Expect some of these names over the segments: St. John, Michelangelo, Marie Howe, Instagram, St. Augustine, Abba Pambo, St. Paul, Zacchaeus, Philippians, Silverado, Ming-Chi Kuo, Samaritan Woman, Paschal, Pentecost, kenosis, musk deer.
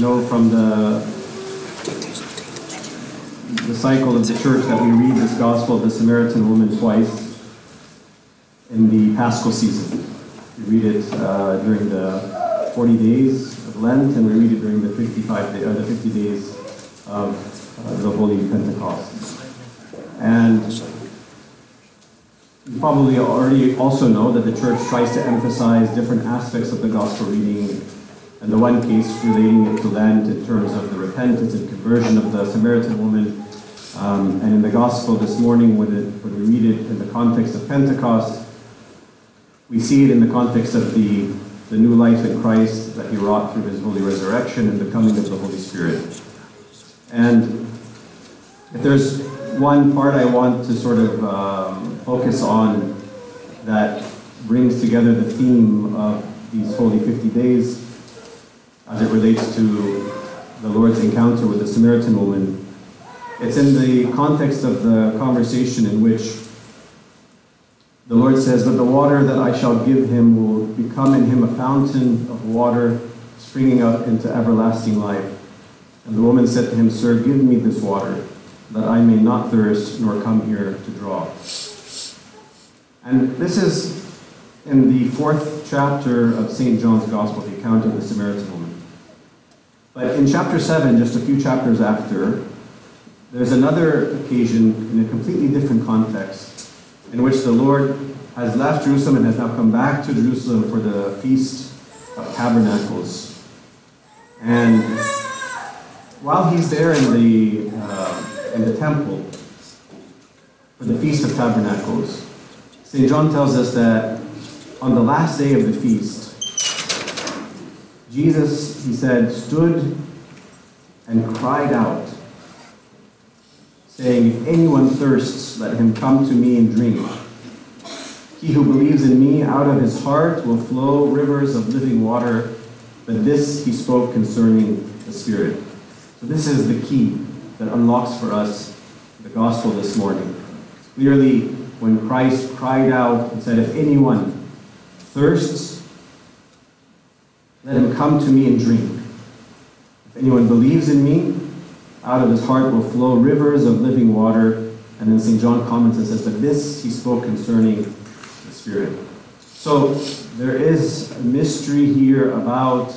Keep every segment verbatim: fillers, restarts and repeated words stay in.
know from the, the cycle of the church that we read this gospel of the Samaritan woman twice in the Paschal season. We read it uh, during the forty days of Lent, and we read it during the fifty-five day, or the fifty days of uh, the Holy Pentecost. And you probably already also know that the church tries to emphasize different aspects of the gospel reading. In the one case, relating it to Lent in terms of the repentance and conversion of the Samaritan woman. Um, and in the gospel this morning, when, it, when we read it in the context of Pentecost, we see it in the context of the, the new life in Christ that he wrought through his holy resurrection and the coming of the Holy Spirit. And if there's one part I want to sort of um, focus on that brings together the theme of these holy fifty days as it relates to the Lord's encounter with the Samaritan woman, it's in the context of the conversation in which the Lord says, "But the water that I shall give him will become in him a fountain of water springing up into everlasting life." And the woman said to him, "Sir, give me this water, that I may not thirst nor come here to draw." And this is in the fourth chapter of Saint John's Gospel, the account of the Samaritan woman. But in chapter seven, just a few chapters after, there's another occasion in a completely different context in which the Lord has left Jerusalem and has now come back to Jerusalem for the Feast of Tabernacles. And while he's there in the uh, in the temple for the Feast of Tabernacles, Saint John tells us that on the last day of the feast, Jesus, he said, stood and cried out, saying, "If anyone thirsts, let him come to me and drink. He who believes in me, out of his heart will flow rivers of living water." But this he spoke concerning the Spirit. So this is the key that unlocks for us the gospel this morning. Clearly, when Christ cried out and said, "If anyone thirsts, let him come to me and drink. If anyone believes in me, out of his heart will flow rivers of living water." And then Saint John comments and says, "But this he spoke concerning the Spirit." So there is a mystery here about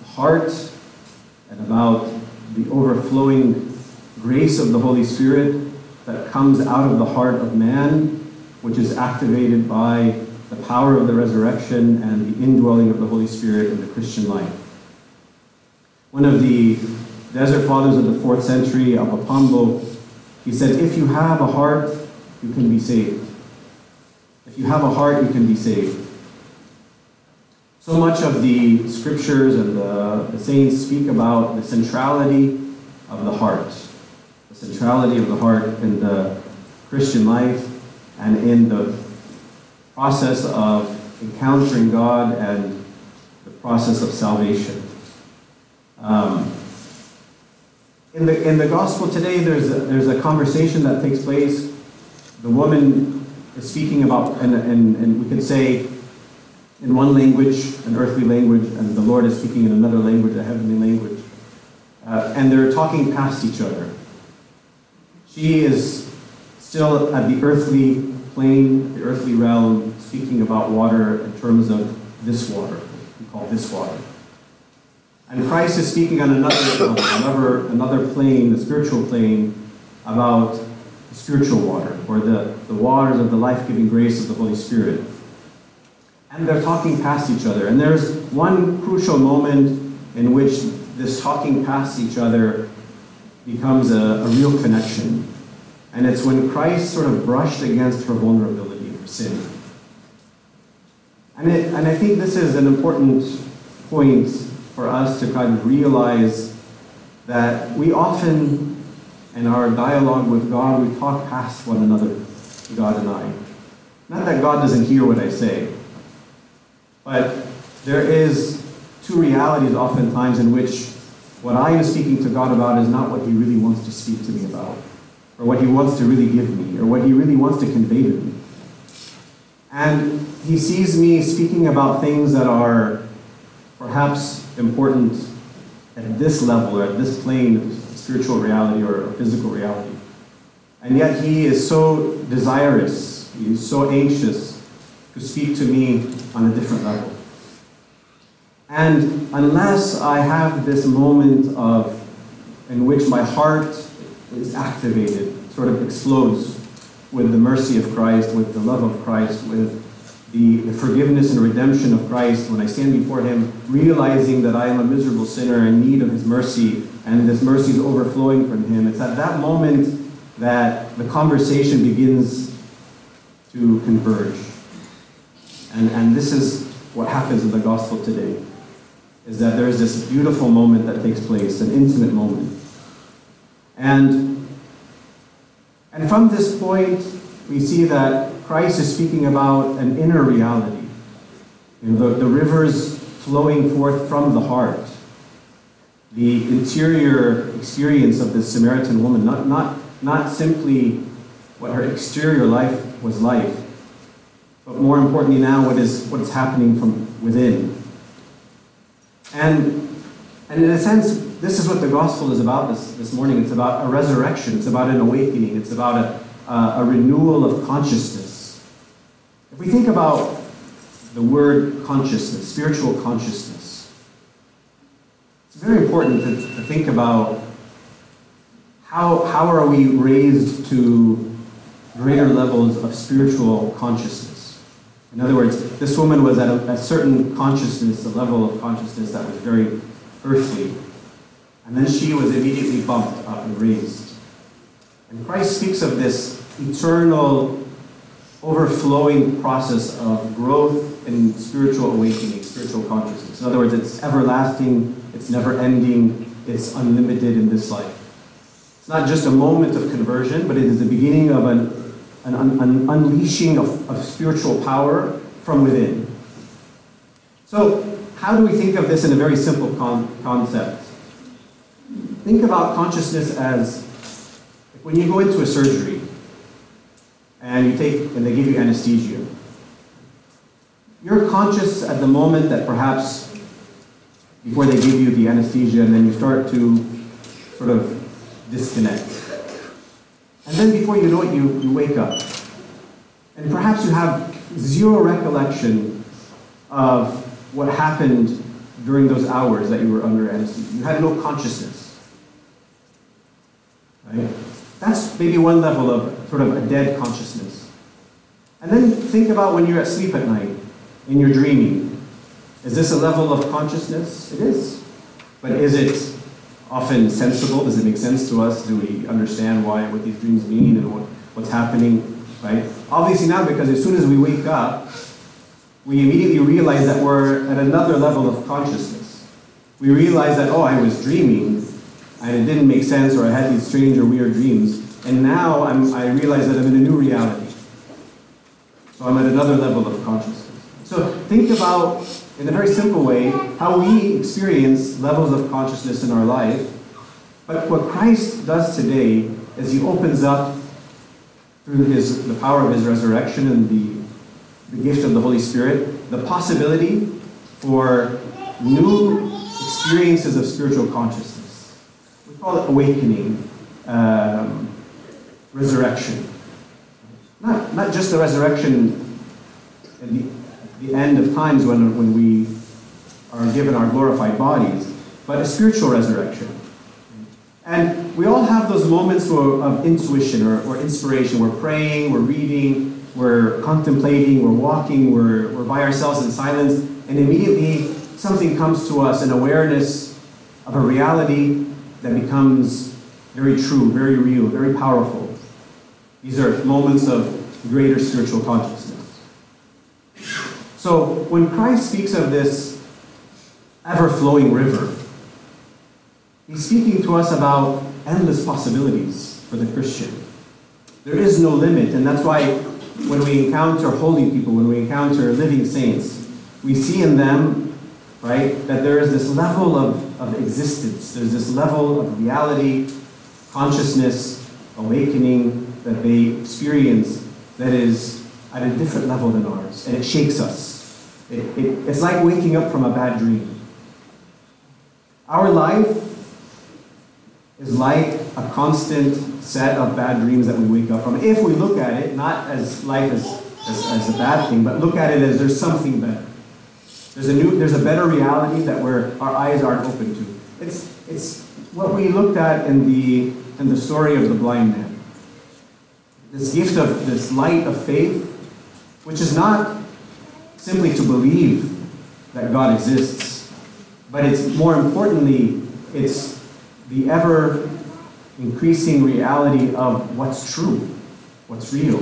the heart and about the overflowing grace of the Holy Spirit that comes out of the heart of man, which is activated by the power of the resurrection and the indwelling of the Holy Spirit in the Christian life. One of the desert fathers of the fourth century, Abba Pambo, he said, "If you have a heart, you can be saved. If you have a heart, you can be saved." So much of the scriptures and the, the saints speak about the centrality of the heart, the centrality of the heart in the Christian life and in the process of encountering God and the process of salvation. Um, in the in the gospel today, there's a, there's a conversation that takes place. The woman is speaking about, and, and, and we can say in one language, an earthly language, and the Lord is speaking in another language, a heavenly language. Uh, and they're talking past each other. She is still at the earthly plane, the earthly realm, speaking about water in terms of this water, we call this water. And Christ is speaking on another level, another, another plane, the spiritual plane, about the spiritual water, or the, the waters of the life-giving grace of the Holy Spirit. And they're talking past each other. And there's one crucial moment in which this talking past each other becomes a, a real connection. And it's when Christ sort of brushed against her vulnerability, her sin. And, it, and I think this is an important point for us to kind of realize that we often, in our dialogue with God, we talk past one another, God and I. Not that God doesn't hear what I say, but there is two realities oftentimes in which what I am speaking to God about is not what he really wants to speak to me about, or what he wants to really give me, or what he really wants to convey to me. And he sees me speaking about things that are perhaps important at this level, or at this plane of spiritual reality or physical reality. And yet he is so desirous, he is so anxious to speak to me on a different level. And unless I have this moment of, in which my heart is activated, sort of explodes with the mercy of Christ, with the love of Christ, with the, the forgiveness and redemption of Christ, when I stand before Him, realizing that I am a miserable sinner in need of His mercy, and this mercy is overflowing from Him, it's at that moment that the conversation begins to converge. And, and this is what happens in the gospel today, is that there is this beautiful moment that takes place, an intimate moment. And, and from this point, we see that Christ is speaking about an inner reality, you know, the, the rivers flowing forth from the heart, the interior experience of this Samaritan woman, not, not, not simply what her exterior life was like, but more importantly now, what is what is happening from within. And, and in a sense, this is what the gospel is about this, this morning. It's about a resurrection. It's about an awakening. It's about a, a, a renewal of consciousness. If we think about the word consciousness, spiritual consciousness, it's very important to, to think about how, how are we raised to greater levels of spiritual consciousness. In other words, this woman was at a, a certain consciousness, a level of consciousness that was very earthly. And then she was immediately bumped up and raised. And Christ speaks of this eternal, overflowing process of growth and spiritual awakening, spiritual consciousness. In other words, it's everlasting, it's never-ending, it's unlimited in this life. It's not just a moment of conversion, but it is the beginning of an An, an unleashing of, of spiritual power from within. So, how do we think of this in a very simple con- concept? Think about consciousness as like when you go into a surgery and you take and they give you anesthesia. You're conscious at the moment that perhaps before they give you the anesthesia, and then you start to sort of disconnect. And then before you know it, you, you wake up. And perhaps you have zero recollection of what happened during those hours that you were under anesthesia. You had no consciousness. Right? That's maybe one level of sort of a dead consciousness. And then think about when you're at sleep at night and you're dreaming. Is this a level of consciousness? It is. But is it often sensible? Does it make sense to us? Do we understand why what these dreams mean and what, what's happening, right? Obviously not, because as soon as we wake up, we immediately realize that we're at another level of consciousness. We realize that, oh, I was dreaming, and it didn't make sense, or I had these strange or weird dreams, and now I'm, I realize that I'm in a new reality. So I'm at another level of consciousness. So think about, in a very simple way, how we experience levels of consciousness in our life. But what Christ does today is he opens up, through his, the power of his resurrection and the, the gift of the Holy Spirit, the possibility for new experiences of spiritual consciousness. We call it awakening, um, resurrection. Not, not just the resurrection in the the end of times when, when we are given our glorified bodies, but a spiritual resurrection. And we all have those moments of, of intuition or, or inspiration. We're praying, we're reading, we're contemplating, we're walking, we're, we're by ourselves in silence, and immediately something comes to us, an awareness of a reality that becomes very true, very real, very powerful. These are moments of greater spiritual consciousness. So when Christ speaks of this ever-flowing river, he's speaking to us about endless possibilities for the Christian. There is no limit, and that's why when we encounter holy people, when we encounter living saints, we see in them, right, that there is this level of, of existence, there's this level of reality, consciousness, awakening that they experience that is at a different level than ours, and it shakes us. It, it, it's like waking up from a bad dream. Our life is like a constant set of bad dreams that we wake up from. If we look at it, not as life as, as, as a bad thing, but look at it as there's something better. There's a new, there's a better reality that we're, our eyes aren't open to. It's it's what we looked at in the in the story of the blind man. This gift of this light of faith, which is not simply to believe that God exists, but it's more importantly, it's the ever increasing reality of what's true, what's real,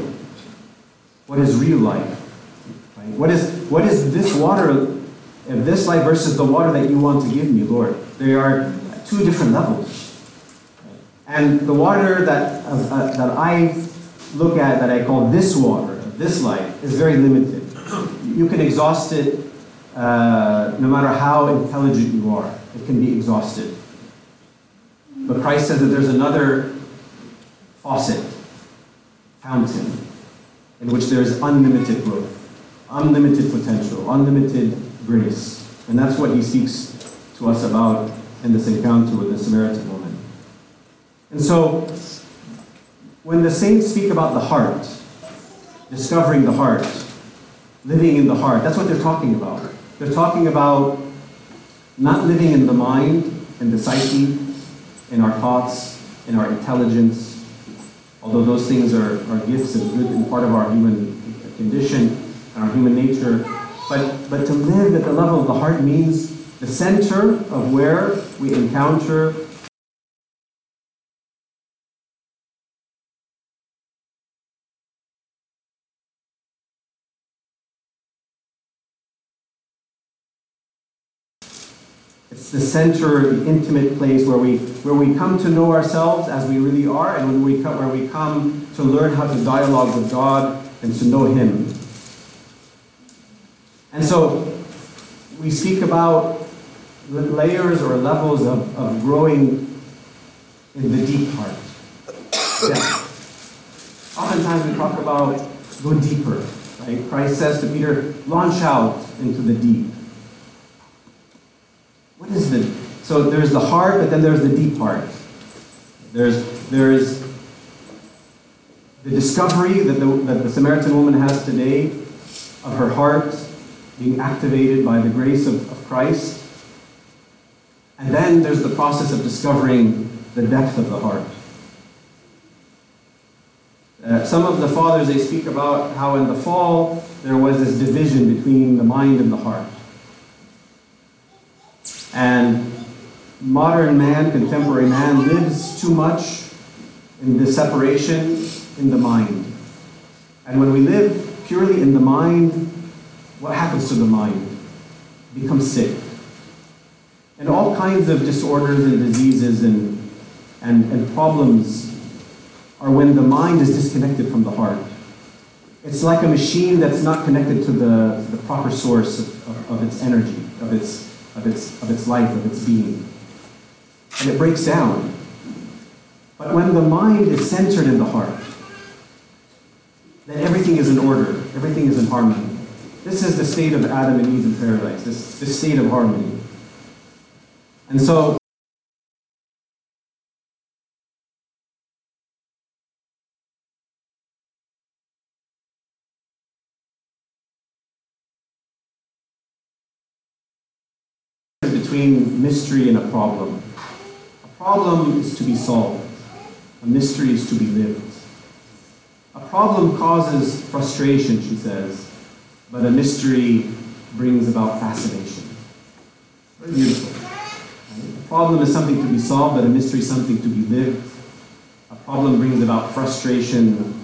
what is real life. Right? What is what is this water? And this life versus the water that you want to give me, Lord. They are two different levels. And the water that uh, that I look at, that I call this water, this life, is very limited. You can exhaust it uh, no matter how intelligent you are. It can be exhausted. But Christ says that there's another faucet, fountain, in which there is unlimited growth, unlimited potential, unlimited grace. And that's what he speaks to us about in this encounter with the Samaritan woman. And so, when the saints speak about the heart, discovering the heart, living in the heart, that's what they're talking about. They're talking about not living in the mind, in the psyche, in our thoughts, in our intelligence, although those things are, are gifts and good and part of our human condition and our human nature. But, but to live at the level of the heart means the center of where we encounter it's the center, the intimate place where we where we come to know ourselves as we really are, and when we come, where we come to learn how to dialogue with God and to know Him. And so we speak about layers or levels of, of growing in the deep heart. Yeah. Oftentimes we talk about go deeper. Right? Christ says to Peter, launch out into the deep. What is the so there's the heart, but then there's the deep heart. There's there's the discovery that the, that the Samaritan woman has today of her heart, being activated by the grace of, of Christ. And then there's the process of discovering the depth of the heart. Uh, some of the fathers, they speak about how in the fall, there was this division between the mind and the heart. And modern man, contemporary man, lives too much in the separation in the mind. And when we live purely in the mind, what happens to the mind? It becomes sick. And all kinds of disorders and diseases and, and, and problems are when the mind is disconnected from the heart. It's like a machine that's not connected to the, the proper source of, of, of its energy, of its, of, its, of its life, of its being. And it breaks down. But when the mind is centered in the heart, then everything is in order, everything is in harmony. This is the state of Adam and Eve in paradise, this, this state of harmony. And so, between mystery and a problem. A problem is to be solved. A mystery is to be lived. A problem causes frustration, she says. But a mystery brings about fascination. Very beautiful. Right? A problem is something to be solved, but a mystery is something to be lived. A problem brings about frustration.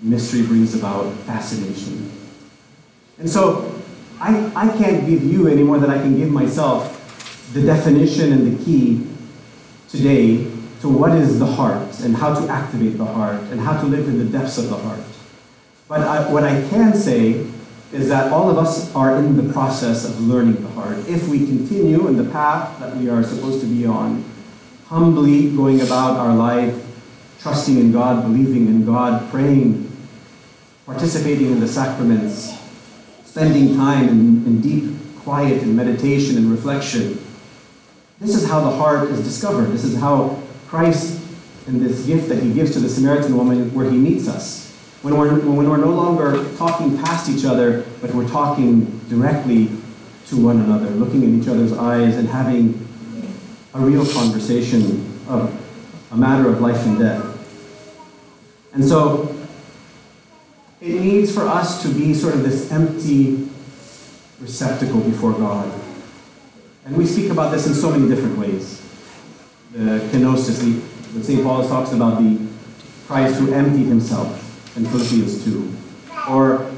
Mystery brings about fascination. And so, I, I can't give you any more than I can give myself the definition and the key today to what is the heart and how to activate the heart and how to live in the depths of the heart. But I, what I can say is that all of us are in the process of learning the heart. If we continue in the path that we are supposed to be on, humbly going about our life, trusting in God, believing in God, praying, participating in the sacraments, spending time in, in deep quiet and meditation and reflection, This is how the heart is discovered. This is how Christ, in this gift that he gives to the Samaritan woman, where he meets us. When we're, when we're no longer talking past each other, but we're talking directly to one another, looking in each other's eyes and having a real conversation of a matter of life and death. And so it needs for us to be sort of this empty receptacle before God. And we speak about this in so many different ways. The kenosis, when Saint Paul talks about the Christ who emptied himself, in Philippians two. Or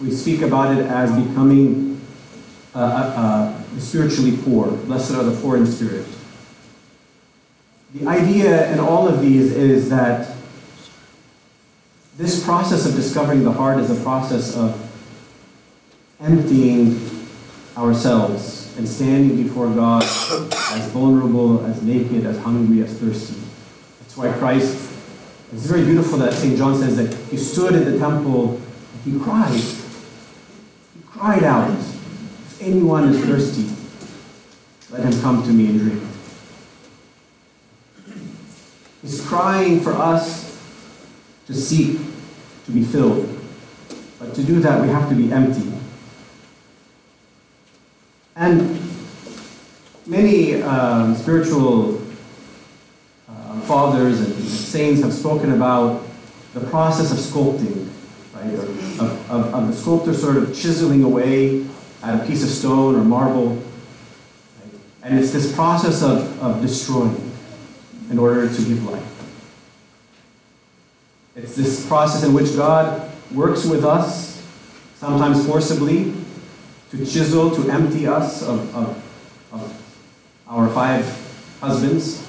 we speak about it as becoming uh, uh, uh, spiritually poor. Blessed are the poor in spirit. The idea in all of these is that this process of discovering the heart is a process of emptying ourselves and standing before God as vulnerable, as naked, as hungry, as thirsty. That's why Christ... It's very beautiful that Saint John says that he stood in the temple and he cried. He cried out, if anyone is thirsty, let him come to me and drink. He's crying for us to seek, to be filled. But to do that, we have to be empty. And many um, spiritual uh, fathers and saints have spoken about the process of sculpting, right? Of, of, of the sculptor sort of chiseling away at a piece of stone or marble. Right? And it's this process of, of destroying in order to give life. It's this process in which God works with us, sometimes forcibly, to chisel, to empty us of, of, of our five husbands.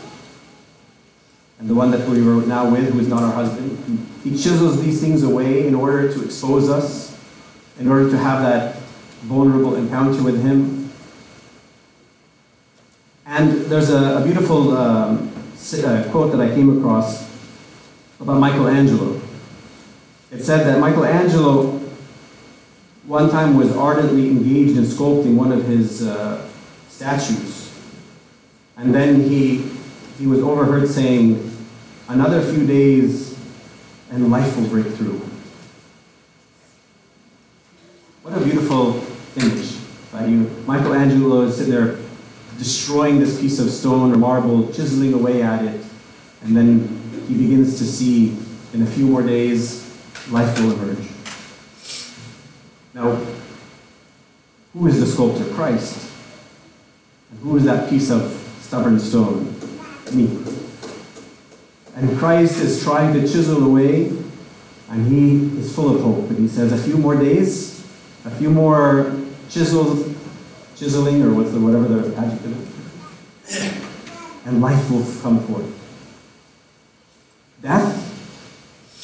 And the one that we were now with, who is not our husband, he chisels these things away in order to expose us, in order to have that vulnerable encounter with him. And there's a, a beautiful um, quote that I came across about Michelangelo. It said that Michelangelo one time was ardently engaged in sculpting one of his uh, statues. And then he He was overheard saying, another few days and life will break through. What a beautiful image. Right? You, Michelangelo is sitting there destroying this piece of stone or marble, chiseling away at it, and then he begins to see, in a few more days, life will emerge. Now, who is the sculptor? Christ. And who is that piece of stubborn stone? Me. And Christ is trying to chisel away, and he is full of hope. And he says, a few more days, a few more chisels, chiseling, or what's the, whatever the adjective is, and life will come forth. Death,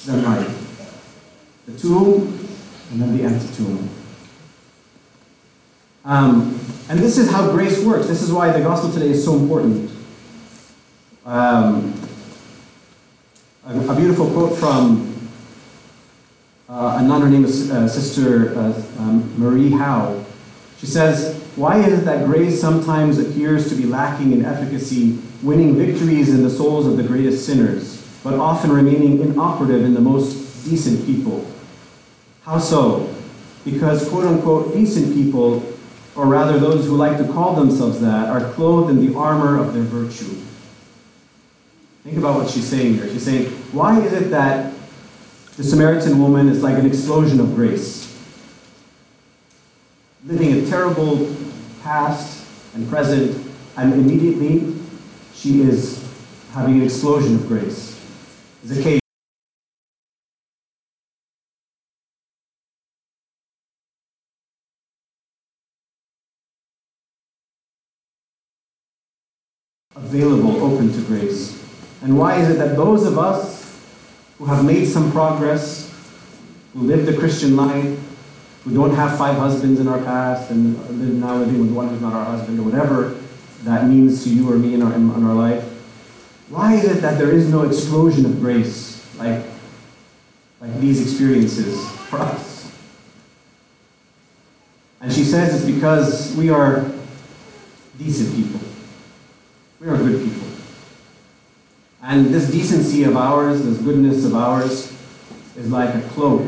then life. The tomb, and then the empty tomb. Um, and this is how grace works. This is why the gospel today is so important. Um, a, a beautiful quote from uh, a nun, her name is uh, Sister uh, um, Marie Howe. She says, why is it that grace sometimes appears to be lacking in efficacy, winning victories in the souls of the greatest sinners, but often remaining inoperative in the most decent people? How so? Because, quote-unquote, decent people, or rather those who like to call themselves that, are clothed in the armor of their virtue. Think about what she's saying here. She's saying, why is it that the Samaritan woman is like an explosion of grace? Living a terrible past and present, and immediately she is having an explosion of grace. Zacchaeus. Available, open to grace. And why is it that those of us who have made some progress, who live the Christian life, who don't have five husbands in our past and live now living with one who's not our husband or whatever that means to you or me in our, in our life, why is it that there is no explosion of grace like, like these experiences for us? And she says it's because we are decent people. We are good people. And this decency of ours, this goodness of ours, is like a cloak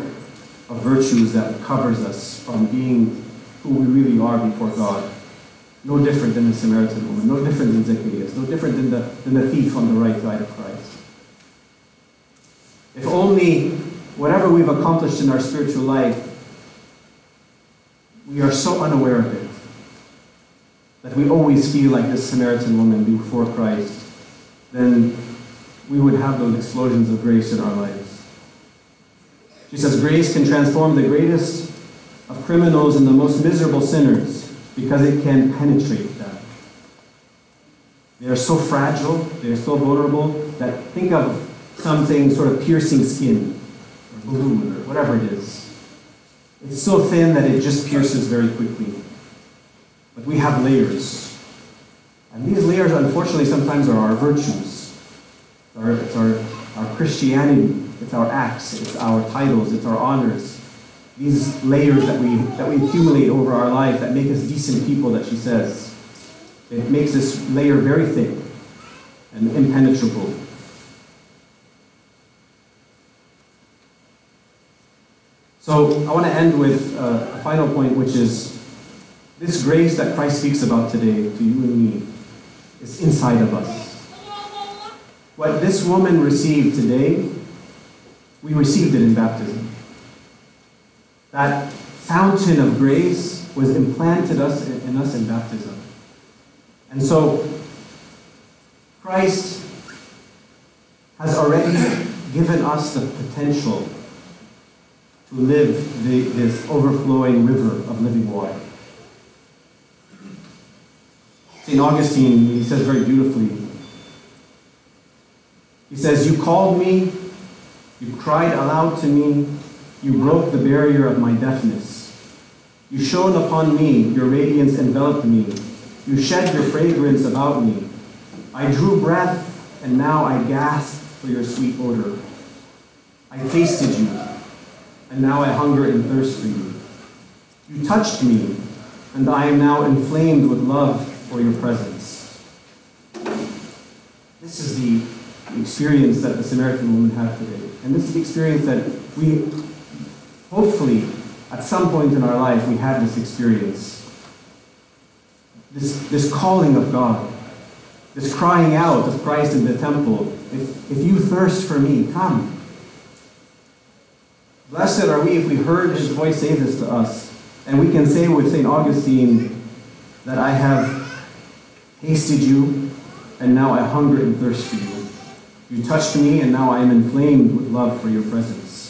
of virtues that covers us from being who we really are before God. No different than the Samaritan woman, no different than Zacchaeus, no different than the, than the thief on the right side of Christ. If only whatever we've accomplished in our spiritual life, we are so unaware of it that we always feel like this Samaritan woman before Christ, then we would have those explosions of grace in our lives. She says, grace can transform the greatest of criminals and the most miserable sinners because it can penetrate them. They are so fragile, they are so vulnerable, that think of something sort of piercing skin, or balloon, or whatever it is. It's so thin that it just pierces very quickly. But we have layers. And these layers, unfortunately, sometimes are our virtues. It's our, it's our, our Christianity. It's our acts. It's our titles. It's our honors. These layers that we that we accumulate over our life that make us decent people, that she says. It makes this layer very thick and impenetrable. So I want to end with uh, a final point, which is this grace that Christ speaks about today to you and me is inside of us. What this woman received today, we received it in baptism. That fountain of grace was implanted us in, in us in baptism. And so Christ has already given us the potential to live the, this overflowing river of living water. Saint Augustine, he says very beautifully, he says, you called me, you cried aloud to me, you broke the barrier of my deafness. You shone upon me, your radiance enveloped me. You shed your fragrance about me. I drew breath, and now I gasp for your sweet odor. I tasted you, and now I hunger and thirst for you. You touched me, and I am now inflamed with love for your presence. This is the experience that the Samaritan woman had today. And this is the experience that we, hopefully, at some point in our life, we have this experience. This, this calling of God. This crying out of Christ in the temple. If, if you thirst for me, come. Blessed are we if we heard his voice say this to us. And we can say with Saint Augustine that I have tasted you, and now I hunger and thirst for you. You touched me, and now I am inflamed with love for your presence.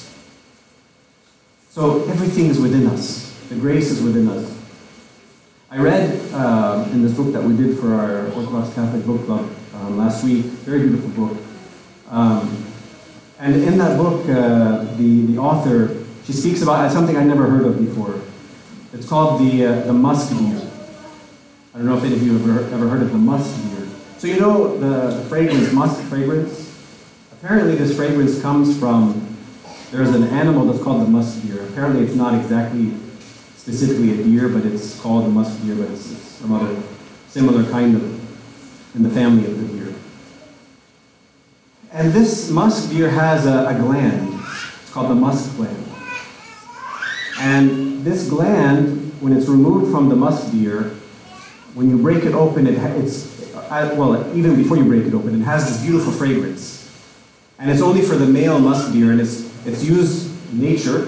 So everything is within us. The grace is within us. I read uh, in this book that we did for our Orthodox Catholic book club um, last week, very beautiful book. Um, And in that book, uh, the, the author, she speaks about something I never heard of before. It's called the uh, the musk deer. I don't know if any of you have ever, ever heard of the musk deer. So you know the fragrance, musk fragrance? Apparently this fragrance comes from, there's an animal that's called the musk deer. Apparently it's not exactly, specifically a deer, but it's called the musk deer, but it's, it's some other similar kind of, in the family of the deer. And this musk deer has a, a gland. It's called the musk gland. And this gland, when it's removed from the musk deer, when you break it open, it it's well, even before you break it open, it has this beautiful fragrance. And it's only for the male musk deer, and it's it's used in nature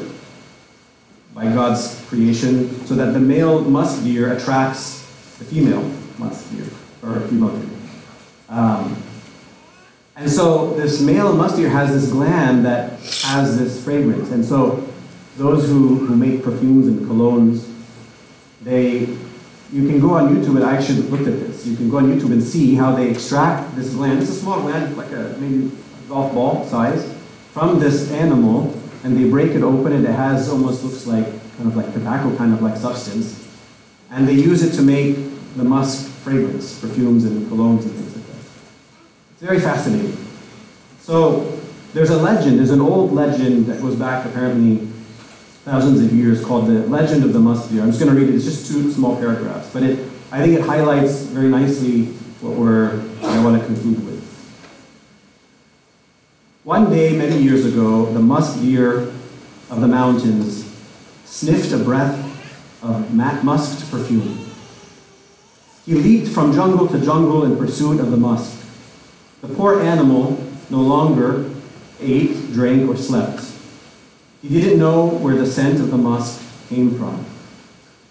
by God's creation so that the male musk deer attracts the female musk deer or female deer. Um, And so this male musk deer has this gland that has this fragrance. And so those who, who make perfumes and colognes, they you can go on YouTube, and I actually looked at this. You can go on YouTube and see how they extract this gland. It's a small gland, like a maybe golf ball size, from this animal, and they break it open, and it has almost looks like kind of like tobacco kind of like substance. And they use it to make the musk fragrance, perfumes and colognes and things. Very fascinating. So there's a legend, there's an old legend that goes back apparently thousands of years called the legend of the musk deer. I'm just going to read it, it's just two small paragraphs, but it I think it highlights very nicely what we're want to conclude with. One day, many years ago, the musk deer of the mountains sniffed a breath of musked perfume. He leaped from jungle to jungle in pursuit of the musk. The poor animal no longer ate, drank, or slept. He didn't know where the scent of the musk came from,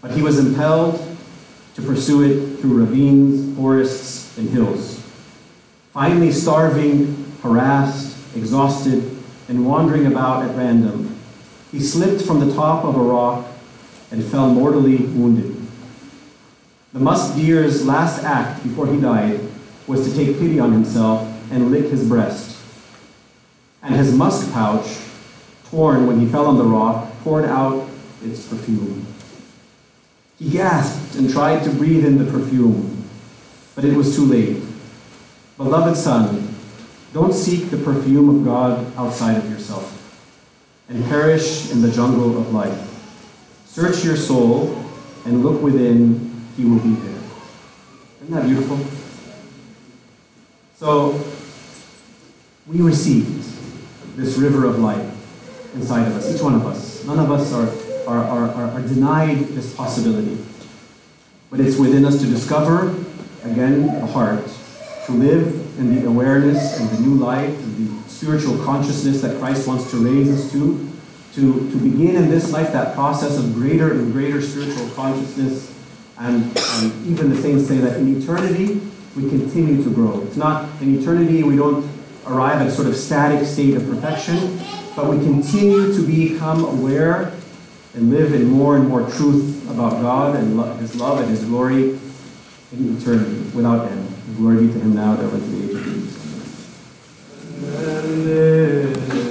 but he was impelled to pursue it through ravines, forests, and hills. Finally starving, harassed, exhausted, and wandering about at random, he slipped from the top of a rock and fell mortally wounded. The musk deer's last act before he died was to take pity on himself and lick his breast. And his musk pouch, torn when he fell on the rock, poured out its perfume. He gasped and tried to breathe in the perfume, but it was too late. Beloved son, don't seek the perfume of God outside of yourself and perish in the jungle of life. Search your soul and look within, he will be there. Isn't that beautiful? So, we received this river of life inside of us, each one of us. None of us are, are, are, are denied this possibility. But it's within us to discover, again, the heart, to live in the awareness and the new life, the spiritual consciousness that Christ wants to raise us to, to, to begin in this life that process of greater and greater spiritual consciousness. And, and even the saints say that in eternity, we continue to grow. It's not in eternity, we don't arrive at a sort of static state of perfection, but we continue to become aware and live in more and more truth about God and lo- His love and His glory in eternity without end. Glory be to Him now, ever to the ages.